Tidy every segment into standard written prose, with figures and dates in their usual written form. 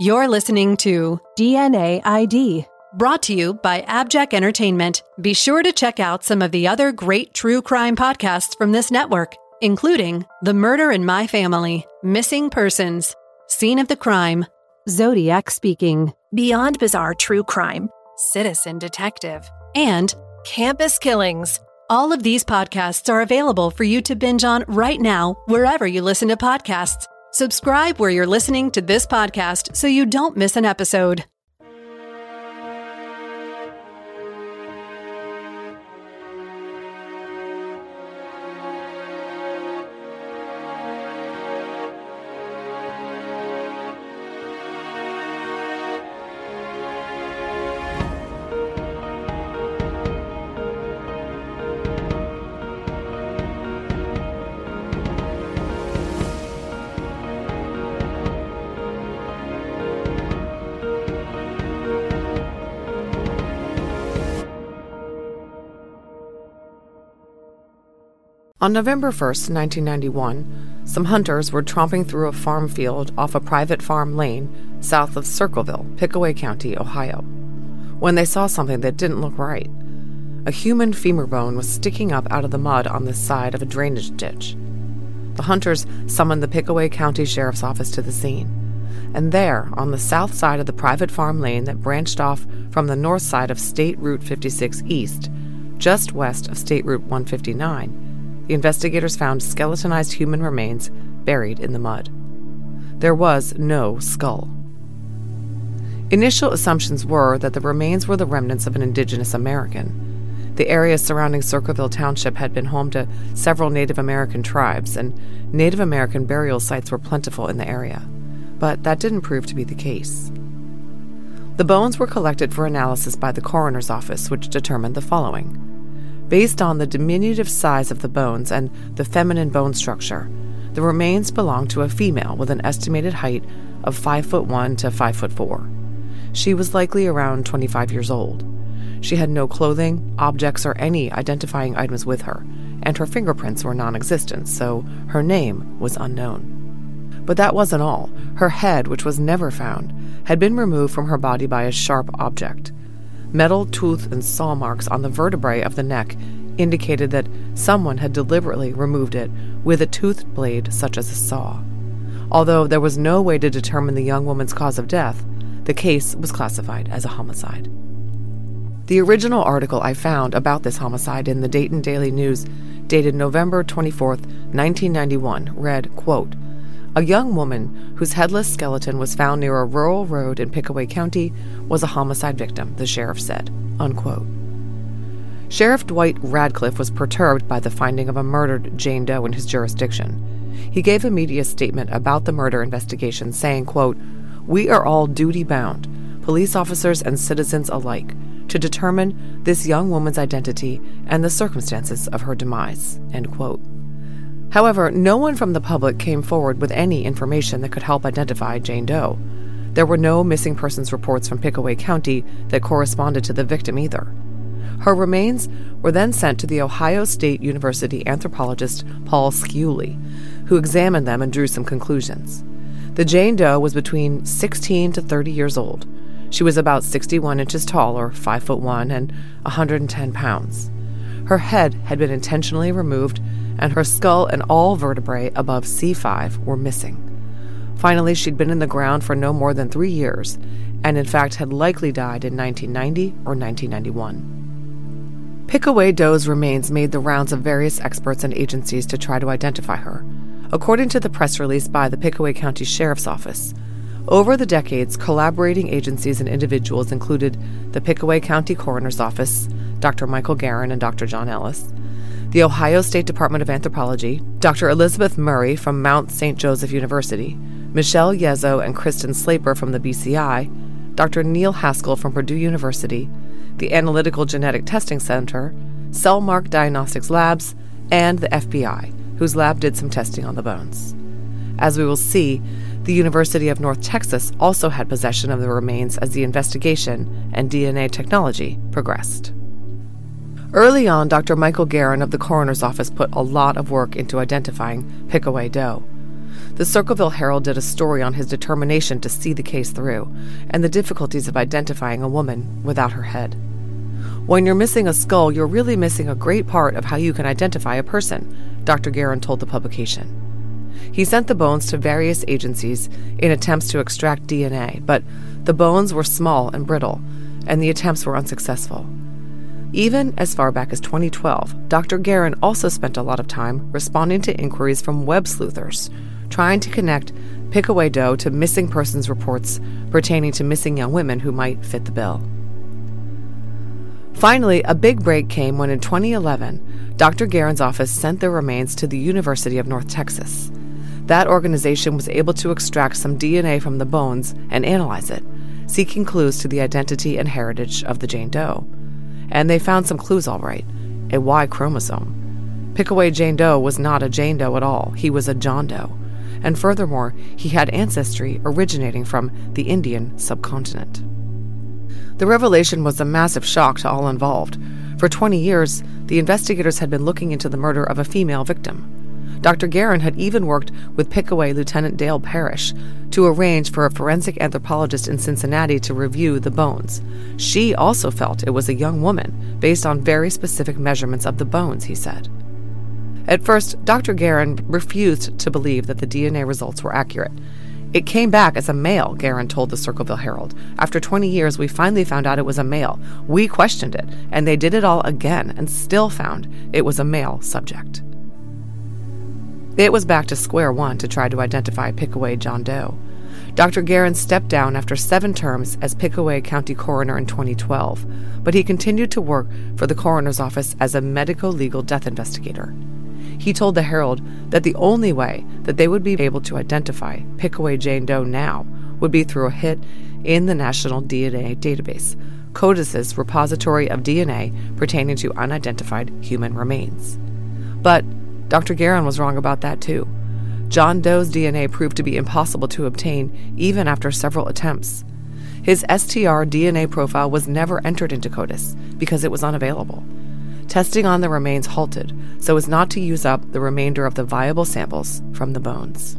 You're listening to DNA ID, brought to you by Abject Entertainment. Be sure to check out some of the other great true crime podcasts from this network, including The Murder in My Family, Missing Persons, Scene of the Crime, Zodiac Speaking, Beyond Bizarre True Crime, Citizen Detective, and Campus Killings. All of these podcasts are available for you to binge on right now, wherever you listen to podcasts. Subscribe where you're listening to this podcast so you don't miss an episode. On November 1st, 1991, some hunters were tromping through a farm field off a private farm lane south of Circleville, Pickaway County, Ohio, when they saw something that didn't look right. A human femur bone was sticking up out of the mud on the side of a drainage ditch. The hunters summoned the Pickaway County Sheriff's Office to the scene, and there, on the south side of the private farm lane that branched off from the north side of State Route 56 East, just west of State Route 159, the investigators found skeletonized human remains buried in the mud. There was no skull. Initial assumptions were that the remains were the remnants of an indigenous American. The area surrounding Circleville Township had been home to several Native American tribes, and Native American burial sites were plentiful in the area. But that didn't prove to be the case. The bones were collected for analysis by the coroner's office, which determined the following. Based on the diminutive size of the bones and the feminine bone structure, the remains belonged to a female with an estimated height of 5'1" to 5'4". She was likely around 25 years old. She had no clothing, objects, or any identifying items with her, and her fingerprints were non-existent, so her name was unknown. But that wasn't all. Her head, which was never found, had been removed from her body by a sharp object. Metal tooth and saw marks on the vertebrae of the neck indicated that someone had deliberately removed it with a toothed blade such as a saw. Although there was no way to determine the young woman's cause of death, the case was classified as a homicide. The original article I found about this homicide in the Dayton Daily News, dated November 24th, 1991, read, quote, "A young woman whose headless skeleton was found near a rural road in Pickaway County was a homicide victim," the sheriff said, unquote. Sheriff Dwight Radcliffe was perturbed by the finding of a murdered Jane Doe in his jurisdiction. He gave a media statement about the murder investigation saying, quote, "We are all duty-bound, police officers and citizens alike, to determine this young woman's identity and the circumstances of her demise," end quote. However, no one from the public came forward with any information that could help identify Jane Doe. There were no missing persons reports from Pickaway County that corresponded to the victim either. Her remains were then sent to the Ohio State University anthropologist Paul Sciulli, who examined them and drew some conclusions. The Jane Doe was between 16 to 30 years old. She was about 61 inches tall, or 5'1", and 110 pounds. Her head had been intentionally removed, and her skull and all vertebrae above C5 were missing. Finally, she'd been in the ground for no more than 3 years, and in fact had likely died in 1990 or 1991. Pickaway Doe's remains made the rounds of various experts and agencies to try to identify her. According to the press release by the Pickaway County Sheriff's Office, over the decades, collaborating agencies and individuals included the Pickaway County Coroner's Office, Dr. Michael Guerin and Dr. John Ellis, the Ohio State Department of Anthropology, Dr. Elizabeth Murray from Mount St. Joseph University, Michelle Yezo and Kristen Slaper from the BCI, Dr. Neil Haskell from Purdue University, the Analytical Genetic Testing Center, Cellmark Diagnostics Labs, and the FBI, whose lab did some testing on the bones. As we will see, the University of North Texas also had possession of the remains as the investigation and DNA technology progressed. Early on, Dr. Michael Guerin of the coroner's office put a lot of work into identifying Pickaway Doe. The Circleville Herald did a story on his determination to see the case through and the difficulties of identifying a woman without her head. When you're missing a skull, you're really missing a great part of how you can identify a person, Dr. Guerin told the publication. He sent the bones to various agencies in attempts to extract DNA, but the bones were small and brittle, and the attempts were unsuccessful. Even as far back as 2012, Dr. Guerin also spent a lot of time responding to inquiries from web sleuthers, trying to connect Pickaway Doe to missing persons reports pertaining to missing young women who might fit the bill. Finally, a big break came when in 2011, Dr. Guerin's office sent their remains to the University of North Texas. That organization was able to extract some DNA from the bones and analyze it, seeking clues to the identity and heritage of the Jane Doe. And they found some clues all right, a Y chromosome. Pickaway Jane Doe was not a Jane Doe at all, he was a John Doe. And furthermore, he had ancestry originating from the Indian subcontinent. The revelation was a massive shock to all involved. For 20 years, the investigators had been looking into the murder of a female victim. Dr. Guerin had even worked with Pickaway Lieutenant Dale Parrish to arrange for a forensic anthropologist in Cincinnati to review the bones. She also felt it was a young woman, based on very specific measurements of the bones, he said. At first, Dr. Guerin refused to believe that the DNA results were accurate. It came back as a male, Guerin told the Circleville Herald. After 20 years, we finally found out it was a male. We questioned it, and they did it all again and still found it was a male subject. It was back to square one to try to identify Pickaway John Doe. Dr. Guerin stepped down after 7 terms as Pickaway County Coroner in 2012, but he continued to work for the coroner's office as a medico-legal death investigator. He told the Herald that the only way that they would be able to identify Pickaway Jane Doe now would be through a hit in the National DNA Database, CODIS's repository of DNA pertaining to unidentified human remains. But Dr. Guerin was wrong about that, too. John Doe's DNA proved to be impossible to obtain even after several attempts. His STR DNA profile was never entered into CODIS because it was unavailable. Testing on the remains halted so as not to use up the remainder of the viable samples from the bones.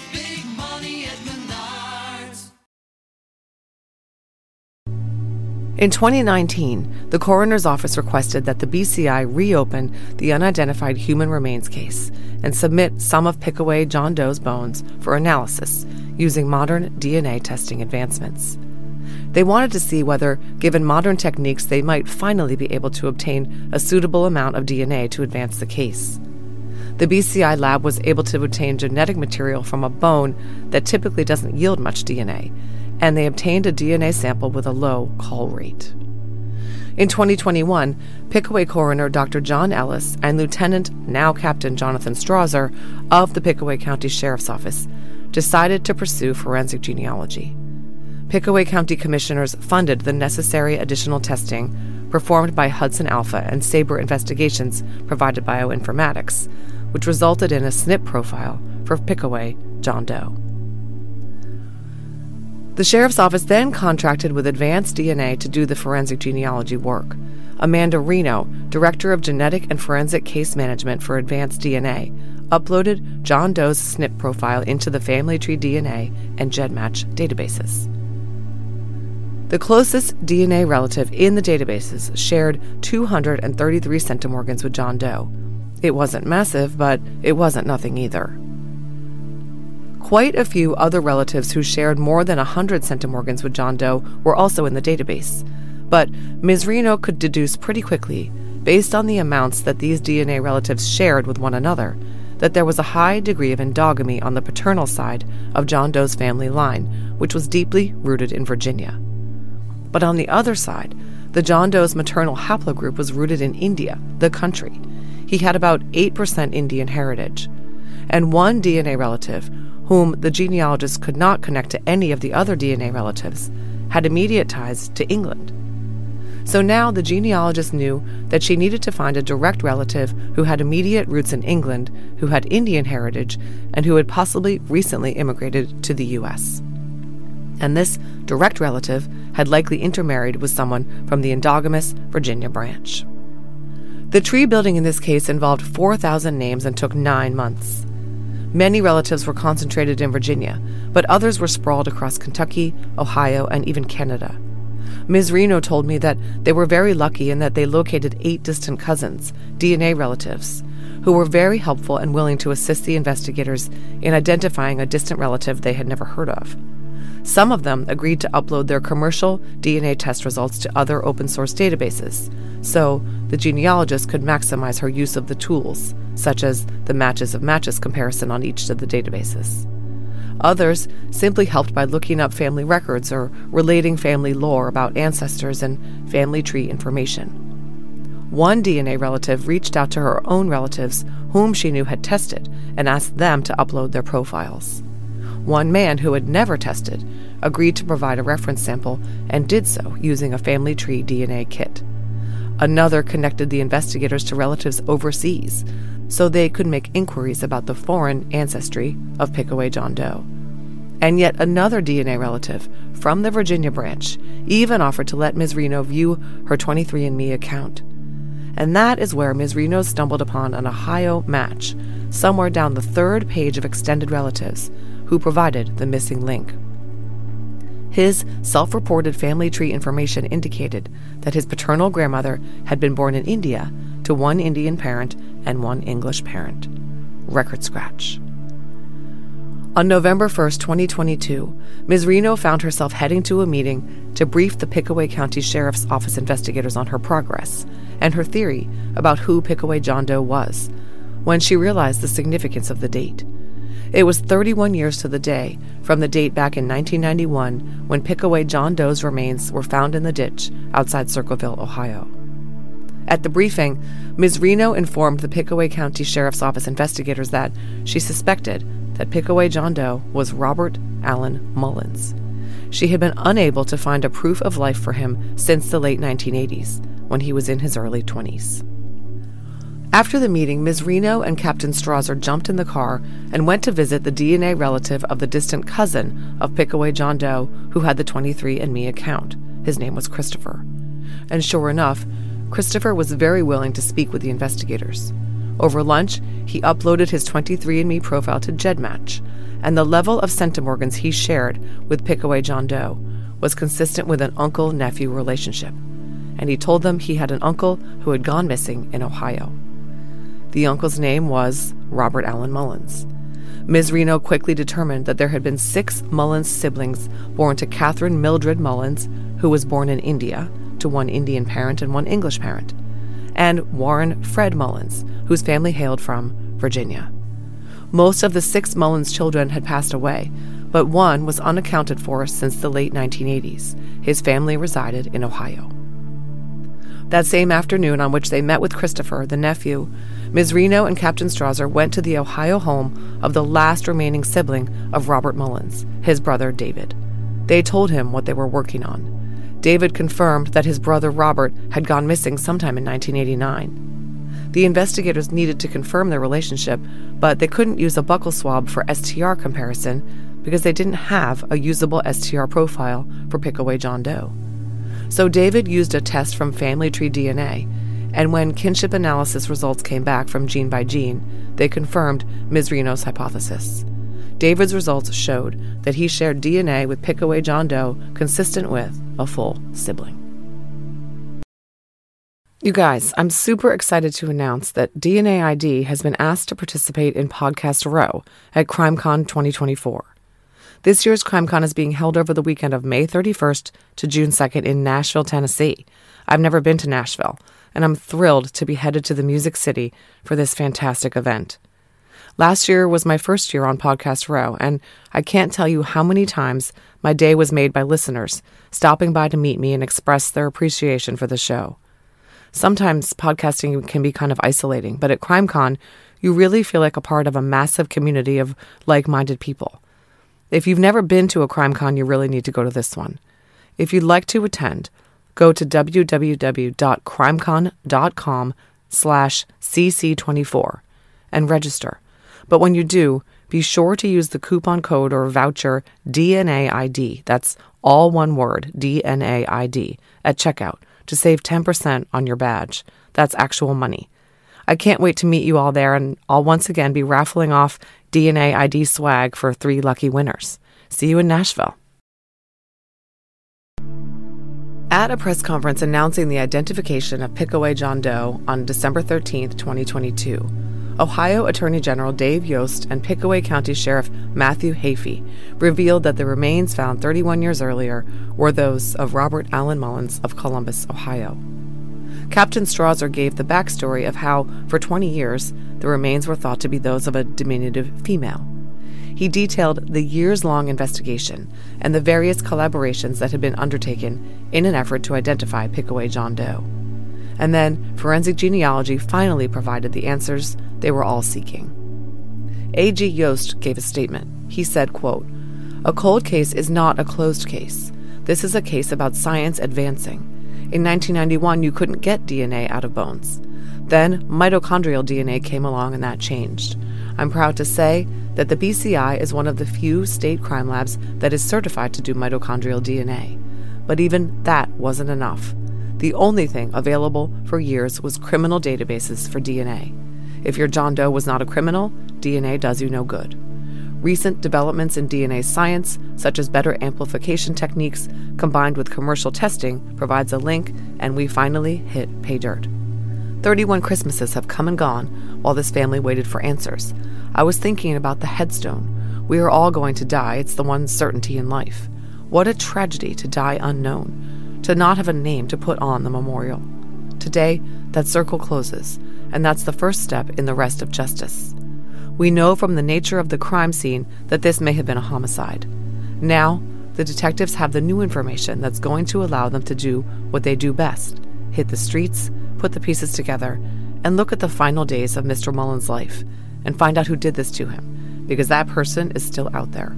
big money at Menards. In 2019, the coroner's office requested that the BCI reopen the unidentified human remains case and submit some of Pickaway John Doe's bones for analysis using modern DNA testing advancements. They wanted to see whether, given modern techniques, they might finally be able to obtain a suitable amount of DNA to advance the case. The BCI lab was able to obtain genetic material from a bone that typically doesn't yield much DNA, and they obtained a DNA sample with a low call rate. In 2021, Pickaway Coroner Dr. John Ellis and Lieutenant, now Captain Jonathan Strawser of the Pickaway County Sheriff's Office decided to pursue forensic genealogy. Pickaway County Commissioners funded the necessary additional testing performed by Hudson Alpha and Sabre Investigations provided Bioinformatics, which resulted in a SNP profile for Pickaway John Doe. The sheriff's office then contracted with Advanced DNA to do the forensic genealogy work. Amanda Reno, Director of Genetic and Forensic Case Management for Advanced DNA, uploaded John Doe's SNP profile into the Family Tree DNA and GEDmatch databases. The closest DNA relative in the databases shared 233 centimorgans with John Doe. It wasn't massive, but it wasn't nothing either. Quite a few other relatives who shared more than 100 centimorgans with John Doe were also in the database. But Ms. Reno could deduce pretty quickly, based on the amounts that these DNA relatives shared with one another, that there was a high degree of endogamy on the paternal side of John Doe's family line, which was deeply rooted in Virginia. But on the other side, the John Doe's maternal haplogroup was rooted in India, the country. He had about 8% Indian heritage. And one DNA relative, whom the genealogist could not connect to any of the other DNA relatives, had immediate ties to England. So now the genealogist knew that she needed to find a direct relative who had immediate roots in England, who had Indian heritage, and who had possibly recently immigrated to the U.S. And this direct relative had likely intermarried with someone from the endogamous Virginia branch. The tree building in this case involved 4,000 names and took 9 months. Many relatives were concentrated in Virginia, but others were sprawled across Kentucky, Ohio, and even Canada. Ms. Reno told me that they were very lucky in that they located 8 distant cousins, DNA relatives, who were very helpful and willing to assist the investigators in identifying a distant relative they had never heard of. Some of them agreed to upload their commercial DNA test results to other open-source databases, so the genealogist could maximize her use of the tools, such as the matches of matches comparison on each of the databases. Others simply helped by looking up family records or relating family lore about ancestors and family tree information. One DNA relative reached out to her own relatives whom she knew had tested and asked them to upload their profiles. One man who had never tested agreed to provide a reference sample and did so using a family tree DNA kit. Another connected the investigators to relatives overseas, so they could make inquiries about the foreign ancestry of Pickaway John Doe. And yet another DNA relative from the Virginia branch even offered to let Ms. Reno view her 23andMe account. And that is where Ms. Reno stumbled upon an Ohio match, somewhere down the third page of extended relatives, who provided the missing link. His self-reported family tree information indicated that his paternal grandmother had been born in India to one Indian parent and one English parent. Record scratch. On November 1st, 2022, Ms. Reno found herself heading to a meeting to brief the Pickaway County Sheriff's Office investigators on her progress and her theory about who Pickaway John Doe was, when she realized the significance of the date. It was 31 years to the day from the date back in 1991 when Pickaway John Doe's remains were found in the ditch outside Circleville, Ohio. At the briefing, Ms. Reno informed the Pickaway County Sheriff's Office investigators that she suspected that Pickaway John Doe was Robert Allen Mullins. She had been unable to find a proof of life for him since the late 1980s, when he was in his early 20s. After the meeting, Ms. Reno and Captain Strawser jumped in the car and went to visit the DNA relative of the distant cousin of Pickaway John Doe who had the 23andMe account. His name was Christopher. And sure enough, Christopher was very willing to speak with the investigators. Over lunch, he uploaded his 23andMe profile to GEDmatch, and the level of centimorgans he shared with Pickaway John Doe was consistent with an uncle-nephew relationship. And he told them he had an uncle who had gone missing in Ohio. The uncle's name was Robert Allen Mullins. Ms. Reno quickly determined that there had been 6 Mullins siblings born to Catherine Mildred Mullins, who was born in India, to one Indian parent and one English parent, and Warren Fred Mullins, whose family hailed from Virginia. Most of the 6 Mullins children had passed away, but one was unaccounted for since the late 1980s. His family resided in Ohio. That same afternoon on which they met with Christopher, the nephew, Ms. Reno and Captain Strawser went to the Ohio home of the last remaining sibling of Robert Mullins, his brother David. They told him what they were working on. David confirmed that his brother Robert had gone missing sometime in 1989. The investigators needed to confirm their relationship, but they couldn't use a buckle swab for STR comparison because they didn't have a usable STR profile for Pickaway John Doe. So David used a test from Family Tree DNA, and when kinship analysis results came back from gene by gene, they confirmed Ms. Reno's hypothesis. David's results showed that he shared DNA with Pickaway John Doe consistent with a full sibling. You guys, I'm super excited to announce that DNA ID has been asked to participate in Podcast Row at CrimeCon 2024. This year's CrimeCon is being held over the weekend of May 31st to June 2nd in Nashville, Tennessee. I've never been to Nashville, and I'm thrilled to be headed to the Music City for this fantastic event. Last year was my first year on Podcast Row, and I can't tell you how many times my day was made by listeners stopping by to meet me and express their appreciation for the show. Sometimes podcasting can be kind of isolating, but at CrimeCon, you really feel like a part of a massive community of like-minded people. If you've never been to a CrimeCon, you really need to go to this one. If you'd like to attend, go to www.crimecon.com/cc24 and register. But when you do, be sure to use the coupon code or voucher DNA ID, that's all one word, DNA ID, at checkout to save 10% on your badge. That's actual money. I can't wait to meet you all there, and I'll once again be raffling off DNA ID swag for 3 lucky winners. See you in Nashville. At a press conference announcing the identification of Pickaway John Doe on December 13, 2022, Ohio Attorney General Dave Yost and Pickaway County Sheriff Matthew Hafey revealed that the remains found 31 years earlier were those of Robert Allen Mullins of Columbus, Ohio. Captain Strawser gave the backstory of how, for 20 years, the remains were thought to be those of a diminutive female. He detailed the years-long investigation and the various collaborations that had been undertaken in an effort to identify Pickaway John Doe. And then, forensic genealogy finally provided the answers they were all seeking. A.G. Yost gave a statement. He said, quote, "A cold case is not a closed case. This is a case about science advancing. In 1991, you couldn't get DNA out of bones. Then, mitochondrial DNA came along and that changed. I'm proud to say that the BCI is one of the few state crime labs that is certified to do mitochondrial DNA. But even that wasn't enough. The only thing available for years was criminal databases for DNA. If your John Doe was not a criminal, DNA does you no good. Recent developments in DNA science, such as better amplification techniques combined with commercial testing, provides a link, and we finally hit pay dirt. 31 Christmases have come and gone while this family waited for answers. I was thinking about the headstone. We are all going to die. It's the one certainty in life. What a tragedy to die unknown. To not have a name to put on the memorial. Today, that circle closes, and that's the first step in the rest of justice. We know from the nature of the crime scene that this may have been a homicide. Now, the detectives have the new information that's going to allow them to do what they do best, hit the streets, put the pieces together, and look at the final days of Mr. Mullins' life and find out who did this to him, because that person is still out there.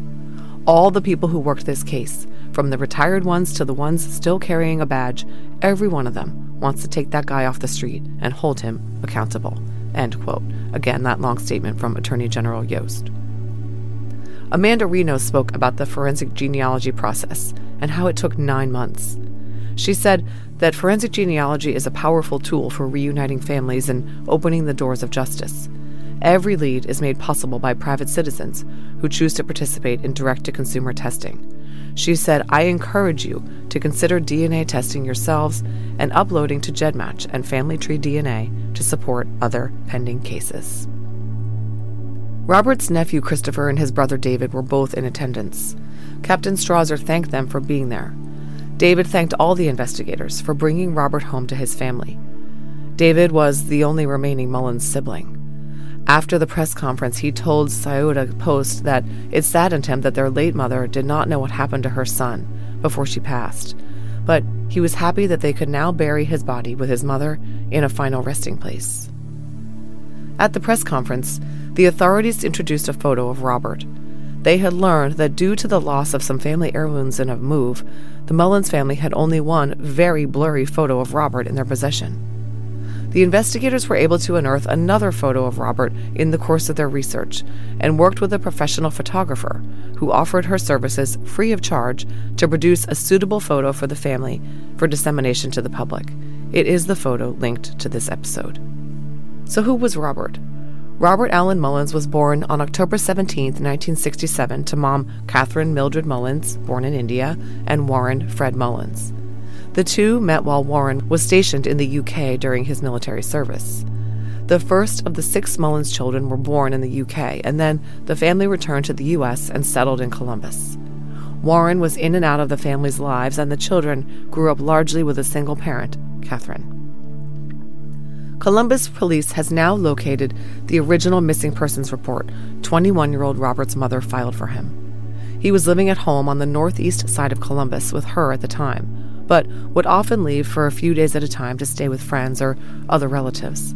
All the people who worked this case, from the retired ones to the ones still carrying a badge, every one of them wants to take that guy off the street and hold him accountable." End quote. Again, that long statement from Attorney General Yost. Amanda Reno spoke about the forensic genealogy process and how it took 9 months. She said that forensic genealogy is a powerful tool for reuniting families and opening the doors of justice. Every lead is made possible by private citizens who choose to participate in direct-to-consumer testing. She said, "I encourage you to consider DNA testing yourselves and uploading to GEDmatch and Family Tree DNA to support other pending cases." Robert's nephew Christopher and his brother David were both in attendance. Captain Strawser thanked them for being there. David thanked all the investigators for bringing Robert home to his family. David was the only remaining Mullins sibling. After the press conference, he told Scioto Post that it saddened him that their late mother did not know what happened to her son before she passed, but he was happy that they could now bury his body with his mother in a final resting place. At the press conference, the authorities introduced a photo of Robert. They had learned that due to the loss of some family heirlooms in a move, the Mullins family had only one very blurry photo of Robert in their possession. The investigators were able to unearth another photo of Robert in the course of their research and worked with a professional photographer who offered her services free of charge to produce a suitable photo for the family for dissemination to the public. It is the photo linked to this episode. So who was Robert? Robert Allen Mullins was born on October 17, 1967, to mom Catherine Mildred Mullins, born in India, and Warren Fred Mullins. The two met while Warren was stationed in the UK during his military service. The first of the six Mullins children were born in the UK, and then the family returned to the US and settled in Columbus. Warren was in and out of the family's lives, and the children grew up largely with a single parent, Catherine. Columbus Police has now located the original missing persons report 21-year-old Robert's mother filed for him. He was living at home on the northeast side of Columbus with her at the time, but would often leave for a few days at a time to stay with friends or other relatives.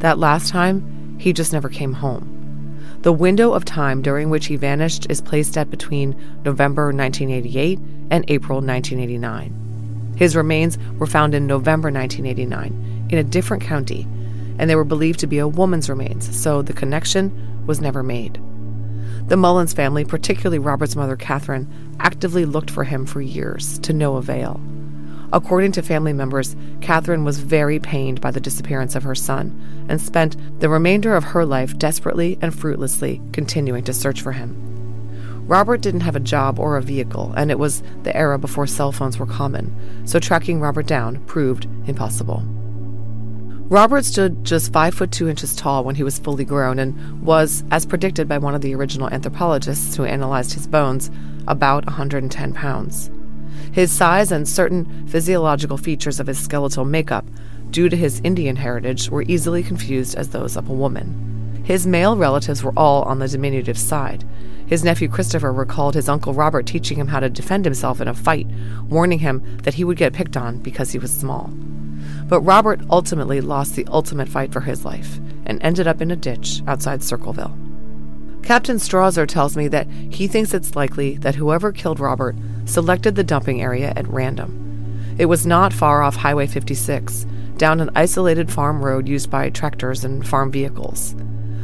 That last time, he just never came home. The window of time during which he vanished is placed at between November 1988 and April 1989. His remains were found in November 1989 in a different county, and they were believed to be a woman's remains, so the connection was never made. The Mullins family, particularly Robert's mother, Catherine, actively looked for him for years, to no avail. According to family members, Catherine was very pained by the disappearance of her son and spent the remainder of her life desperately and fruitlessly continuing to search for him. Robert didn't have a job or a vehicle, and it was the era before cell phones were common, so tracking Robert down proved impossible. Robert stood just 5'2" tall when he was fully grown and was, as predicted by one of the original anthropologists who analyzed his bones, about 110 pounds. His size and certain physiological features of his skeletal makeup, due to his Indian heritage, were easily confused as those of a woman. His male relatives were all on the diminutive side. His nephew Christopher recalled his uncle Robert teaching him how to defend himself in a fight, warning him that he would get picked on because he was small. But Robert ultimately lost the ultimate fight for his life and ended up in a ditch outside Circleville. Captain Strawser tells me that he thinks it's likely that whoever killed Robert selected the dumping area at random. It was not far off Highway 56, down an isolated farm road used by tractors and farm vehicles.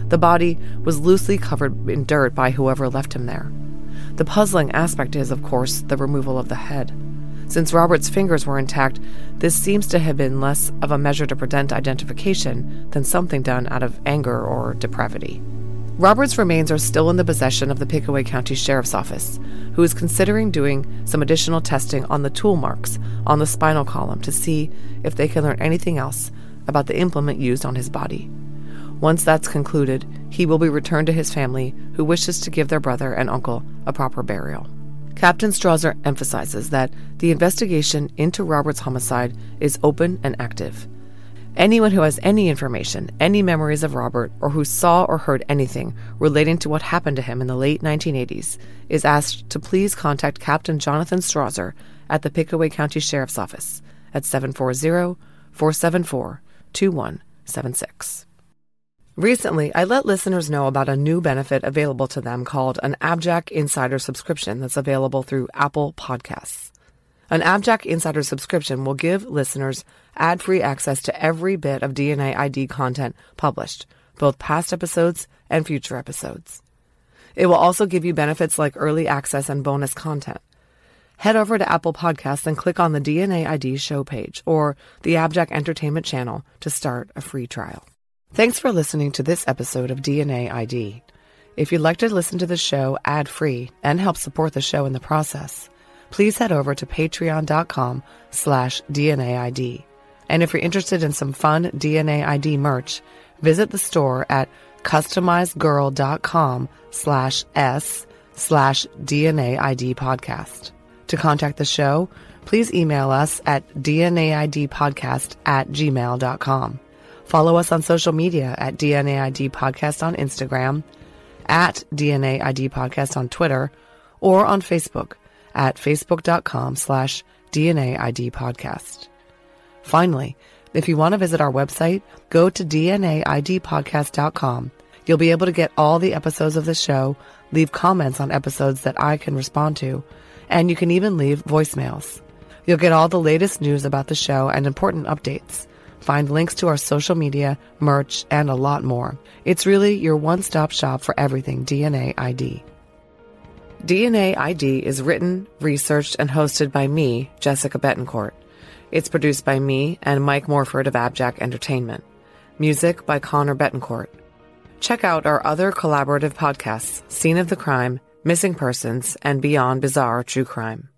The body was loosely covered in dirt by whoever left him there. The puzzling aspect is, of course, the removal of the head. Since Robert's fingers were intact, this seems to have been less of a measure to prevent identification than something done out of anger or depravity. Robert's remains are still in the possession of the Pickaway County Sheriff's Office, who is considering doing some additional testing on the tool marks on the spinal column to see if they can learn anything else about the implement used on his body. Once that's concluded, he will be returned to his family, who wishes to give their brother and uncle a proper burial. Captain Strawser emphasizes that the investigation into Robert's homicide is open and active. Anyone who has any information, any memories of Robert, or who saw or heard anything relating to what happened to him in the late 1980s is asked to please contact Captain Jonathan Strawser at the Pickaway County Sheriff's Office at 740-474-2176. Recently, I let listeners know about a new benefit available to them called an AbJack Insider subscription that's available through Apple Podcasts. An AbJack Insider subscription will give listeners ad-free access to every bit of DNA ID content published, both past episodes and future episodes. It will also give you benefits like early access and bonus content. Head over to Apple Podcasts and click on the DNA ID show page or the Abject Entertainment channel to start a free trial. Thanks for listening to this episode of DNA ID. If you'd like to listen to the show ad-free and help support the show in the process, please head over to patreon.com/DNAID. And if you're interested in some fun DNA ID merch, visit the store at customizedgirl.com/s/DNAID podcast. To contact the show, please email us at DNAIDpodcast@gmail.com. Follow us on social media at DNA ID Podcast on Instagram, at DNA ID Podcast on Twitter, or on Facebook at facebook.com/DNA ID Podcast. Finally, if you want to visit our website, go to DNAIDpodcast.com. You'll be able to get all the episodes of the show, leave comments on episodes that I can respond to, and you can even leave voicemails. You'll get all the latest news about the show and important updates. find links to our social media, merch, and a lot more. It's really your one-stop shop for everything DNA ID. DNA ID is written, researched, and hosted by me, Jessica Betancourt. It's produced by me and Mike Morford of Abject Entertainment. Music by Connor Betancourt. Check out our other collaborative podcasts, Scene of the Crime, Missing Persons, and Beyond Bizarre True Crime.